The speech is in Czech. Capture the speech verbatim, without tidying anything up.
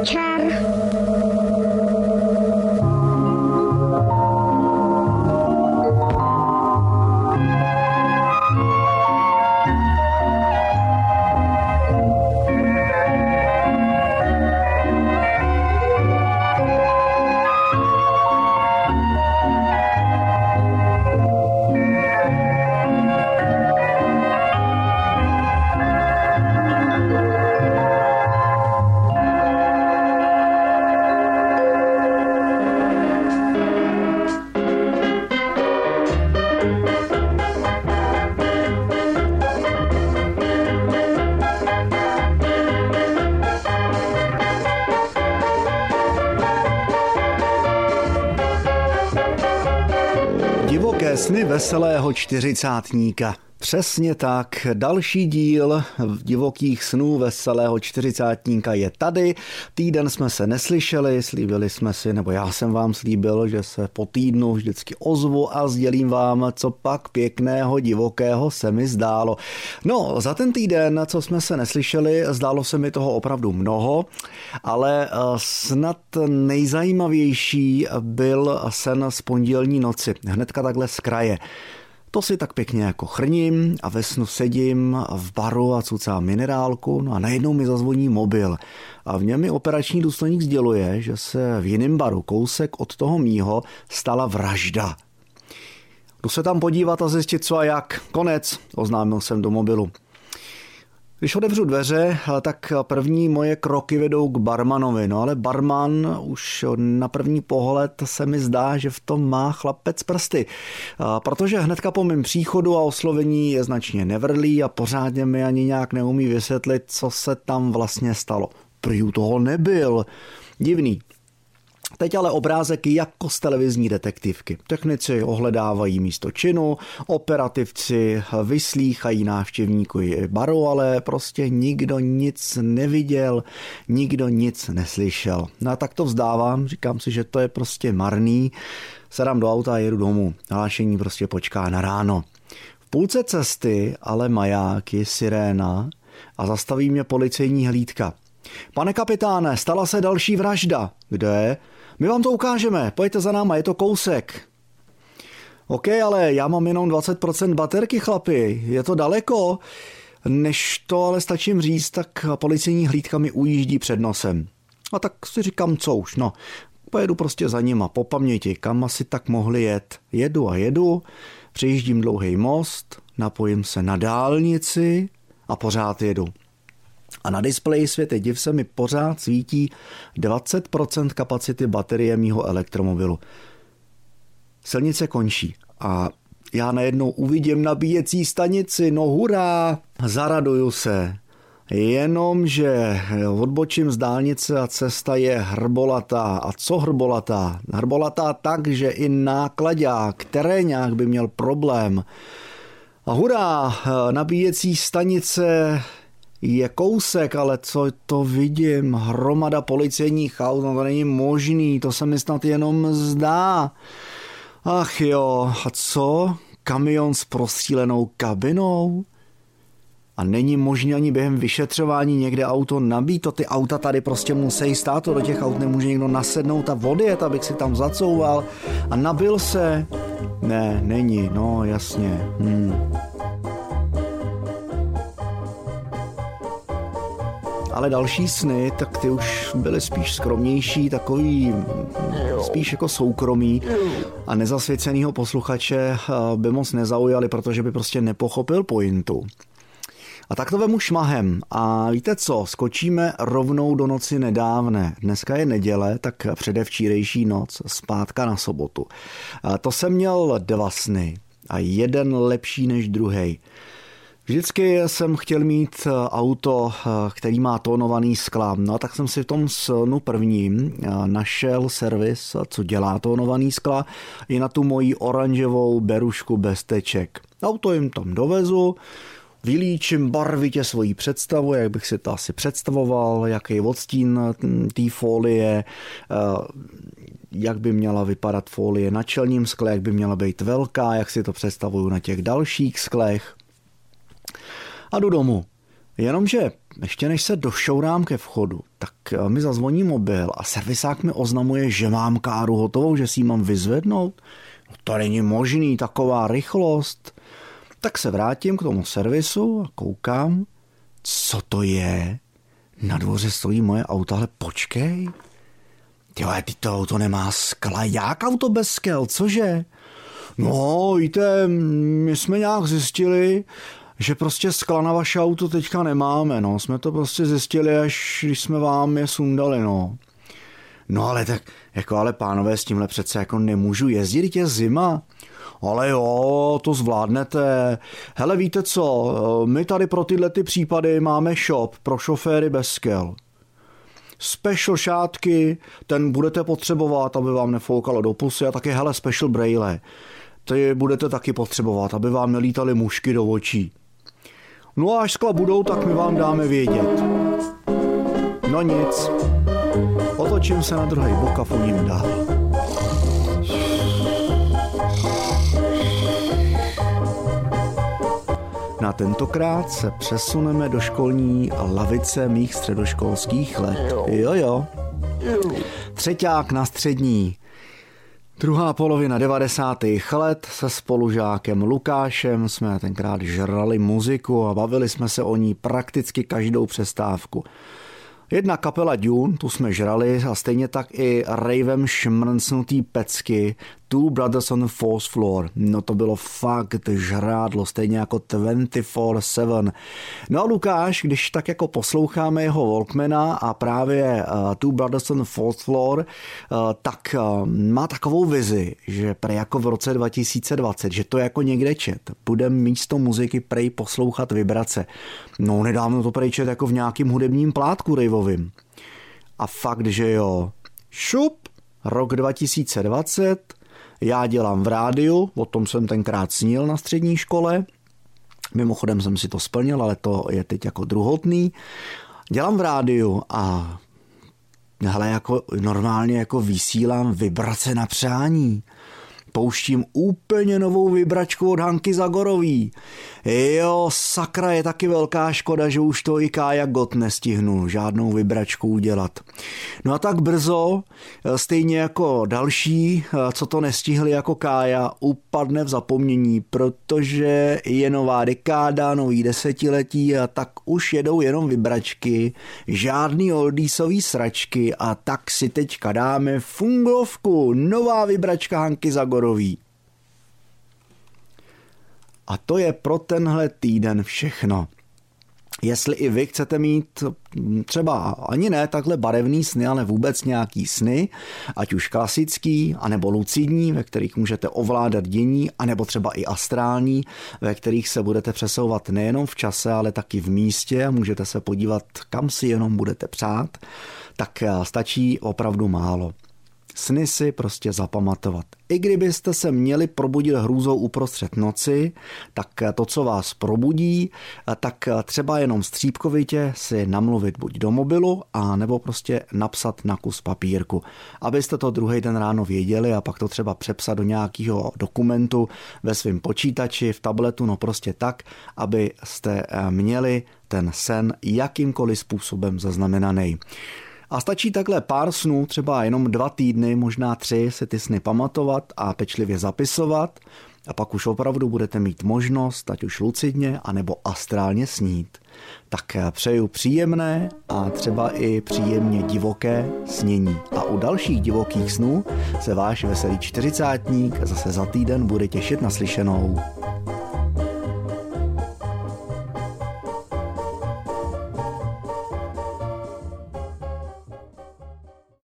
večer. Sny veselého čtyřicátníka. Přesně tak, další díl divokých snů veselého čtyřicátníka je tady. Týden jsme se neslyšeli, slíbili jsme si, nebo já jsem vám slíbil, že se po týdnu vždycky ozvu a sdělím vám, co pak pěkného divokého se mi zdálo. No, za ten týden, co jsme se neslyšeli, zdálo se mi toho opravdu mnoho, ale snad nejzajímavější byl sen z pondělní noci, hnedka takhle z kraje. To si tak pěkně jako chrním a ve snu sedím v baru a cucám minerálku, no a najednou mi zazvoní mobil. A v něm mi operační důstojník sděluje, že se v jiném baru kousek od toho mýho stala vražda. Jdu se tam podívat a zjistit, co a jak. Konec, oznámil jsem do mobilu. Když otevřu dveře, tak první moje kroky vedou k barmanovi, no ale barman už na první pohled se mi zdá, že v tom má chlapec prsty, protože hnedka po mém příchodu a oslovení je značně nevrlý a pořádně mi ani nějak neumí vysvětlit, co se tam vlastně stalo. Prý u toho nebyl. Divný. Teď ale obrázek jako z televizní detektivky. Technici ohledávají místo činu, operativci vyslýchají návštěvníky baru, ale prostě nikdo nic neviděl, nikdo nic neslyšel. No a tak to vzdávám, říkám si, že to je prostě marný. Sedám do auta a jedu domů. Hlášení prostě počká na ráno. V půlce cesty ale maják je siréna a zastaví mě policejní hlídka. Pane kapitáne, stala se další vražda. Kde? My vám to ukážeme, pojďte za náma, je to kousek. OK, ale já mám jenom dvacet procent baterky, chlapi, je to daleko. Než to ale stačím říct, tak policejní hlídka mi ujíždí před nosem. A tak si říkám, co už, no, pojedu prostě za nima, po paměti, kam asi tak mohli jet. Jedu a jedu, přejíždím dlouhý most, napojím se na dálnici a pořád jedu. A na displeji světe div se mi pořád svítí dvacet procent kapacity baterie mýho elektromobilu. Silnice končí a já najednou uvidím nabíjecí stanici, no hurá, zaraduju se. Jenomže odbočím z dálnice a cesta je hrbolatá. A co hrbolatá? Hrbolatá tak, že i nákladák, teréňák by měl problém. A hurá, nabíjecí stanice... Je kousek, ale co to vidím, hromada policejních aut, no to není možný, to se mi snad jenom zdá. Ach jo, a co? Kamion s prostřílenou kabinou? A není možné ani během vyšetřování někde auto nabít, to ty auta tady prostě musí stát, to do těch aut nemůže někdo nasednout a odjet, abych si tam zacouval a nabil se. Ne, není, no jasně, hmm. Ale další sny, tak ty už byly spíš skromnější, takový spíš jako soukromý a nezasvěcenýho posluchače by moc nezaujali, protože by prostě nepochopil pointu. A tak to vemu šmahem a víte co, skočíme rovnou do noci nedávné. Dneska je neděle, tak předevčírejší noc, zpátka na sobotu. A to jsem měl dva sny a jeden lepší než druhej. Vždycky jsem chtěl mít auto, který má tónovaný skla. No a tak jsem si v tom snu prvním našel servis, co dělá tónovaný skla, i na tu moji oranžovou berušku bez teček. Auto jim tam dovezu, vylíčím barvitě svoji představu, jak bych si to asi představoval, jaký odstín té folie, jak by měla vypadat folie na čelním skle, jak by měla být velká, jak si to představuju na těch dalších sklech. A jdu domů. Jenomže Ještě než se došourám ke vchodu, tak mi zazvoní mobil a servisák mi oznamuje, že mám káru hotovou, že si ji mám vyzvednout. No to není možný, taková rychlost. Tak se vrátím k tomu servisu a koukám, co to je. Na dvoře stojí moje auto, ale počkej. Tyhle, ty to auto nemá skla. Jak auto bez skel, cože? No, víte, my jsme nějak zjistili, že prostě skla na vaše auto teďka nemáme, no. Jsme to prostě zjistili, až když jsme vám je sundali, no. No ale tak, jako ale pánové, s tímhle přece jako nemůžu jezdit, teď je zima. Ale jo, to zvládnete. Hele, víte co, my tady pro tyhle ty případy máme shop pro šoféry bez skel. Special šátky, ten budete potřebovat, aby vám nefoukalo do pusy, a taky hele special braille. Ty budete taky potřebovat, aby vám nelítaly mušky do očí. No a až skla budou, tak my vám dáme vědět. No nic. Otočím se na druhý bok a foním dál. Na tentokrát se přesuneme do školní lavice mých středoškolských let. Jo, jo. Třeťák na střední. Druhá polovina devadesátých let se spolužákem Lukášem jsme tenkrát žrali muziku a bavili jsme se o ní prakticky každou přestávku. Jedna kapela Dune, tu jsme žrali, a stejně tak i ravem šmrncnutý pecky Two Brothers on the Fourth Floor. No to bylo fakt žrádlo, stejně jako dvacet čtyři sedm. No a Lukáš, když tak jako posloucháme jeho Walkmana a právě uh, Two Brothers on the Fourth Floor, uh, tak uh, má takovou vizi, že prej jako v roce dva tisíce dvacet, že to jako někde čet, budeme místo muziky prej poslouchat vibrace. No nedávno to prej čet jako v nějakým hudebním plátku ravovým. A fakt, že jo. Šup, rok dva tisíce dvacet, já dělám v rádiu, o tom jsem tenkrát snil na střední škole. Mimochodem jsem si to splnil, ale to je teď jako druhotný. Dělám v rádiu a hele, jako normálně jako vysílám vibrace na přání. Pouštím úplně novou vibračku od Hanky Zagorový. Jo, sakra, je taky velká škoda, že už to i Kája Got nestihnu žádnou vibračku udělat. No a tak brzo, stejně jako další, co to nestihli jako Kája, upadne v zapomnění, protože je nová dekáda, nový desetiletí a tak už jedou jenom vibračky, žádný oldiesový sračky a tak si teďka dáme funglovku, nová vibračka Hanky Zagorový. A to je pro tenhle týden všechno. Jestli i vy chcete mít třeba ani ne takhle barevný sny, ale vůbec nějaký sny, ať už klasický, anebo lucidní, ve kterých můžete ovládat dění, anebo třeba i astrální, ve kterých se budete přesouvat nejenom v čase, ale taky v místě a můžete se podívat, kam si jenom budete přát, tak stačí opravdu málo. Sny si prostě zapamatovat. I kdybyste se měli probudit hrůzou uprostřed noci, tak to, co vás probudí, tak třeba jenom střípkovitě si namluvit buď do mobilu, a nebo prostě napsat na kus papírku. Abyste to druhý den ráno věděli a pak to třeba přepsat do nějakého dokumentu ve svém počítači, v tabletu, no prostě tak, abyste měli ten sen jakýmkoliv způsobem zaznamenaný. A stačí takhle pár snů, třeba jenom dva týdny, možná tři, se ty sny pamatovat a pečlivě zapisovat a pak už opravdu budete mít možnost, ať už lucidně, anebo astrálně snít. Tak přeju příjemné a třeba i příjemně divoké snění. A u dalších divokých snů se váš veselý čtyřicátník zase za týden bude těšit na slyšenou.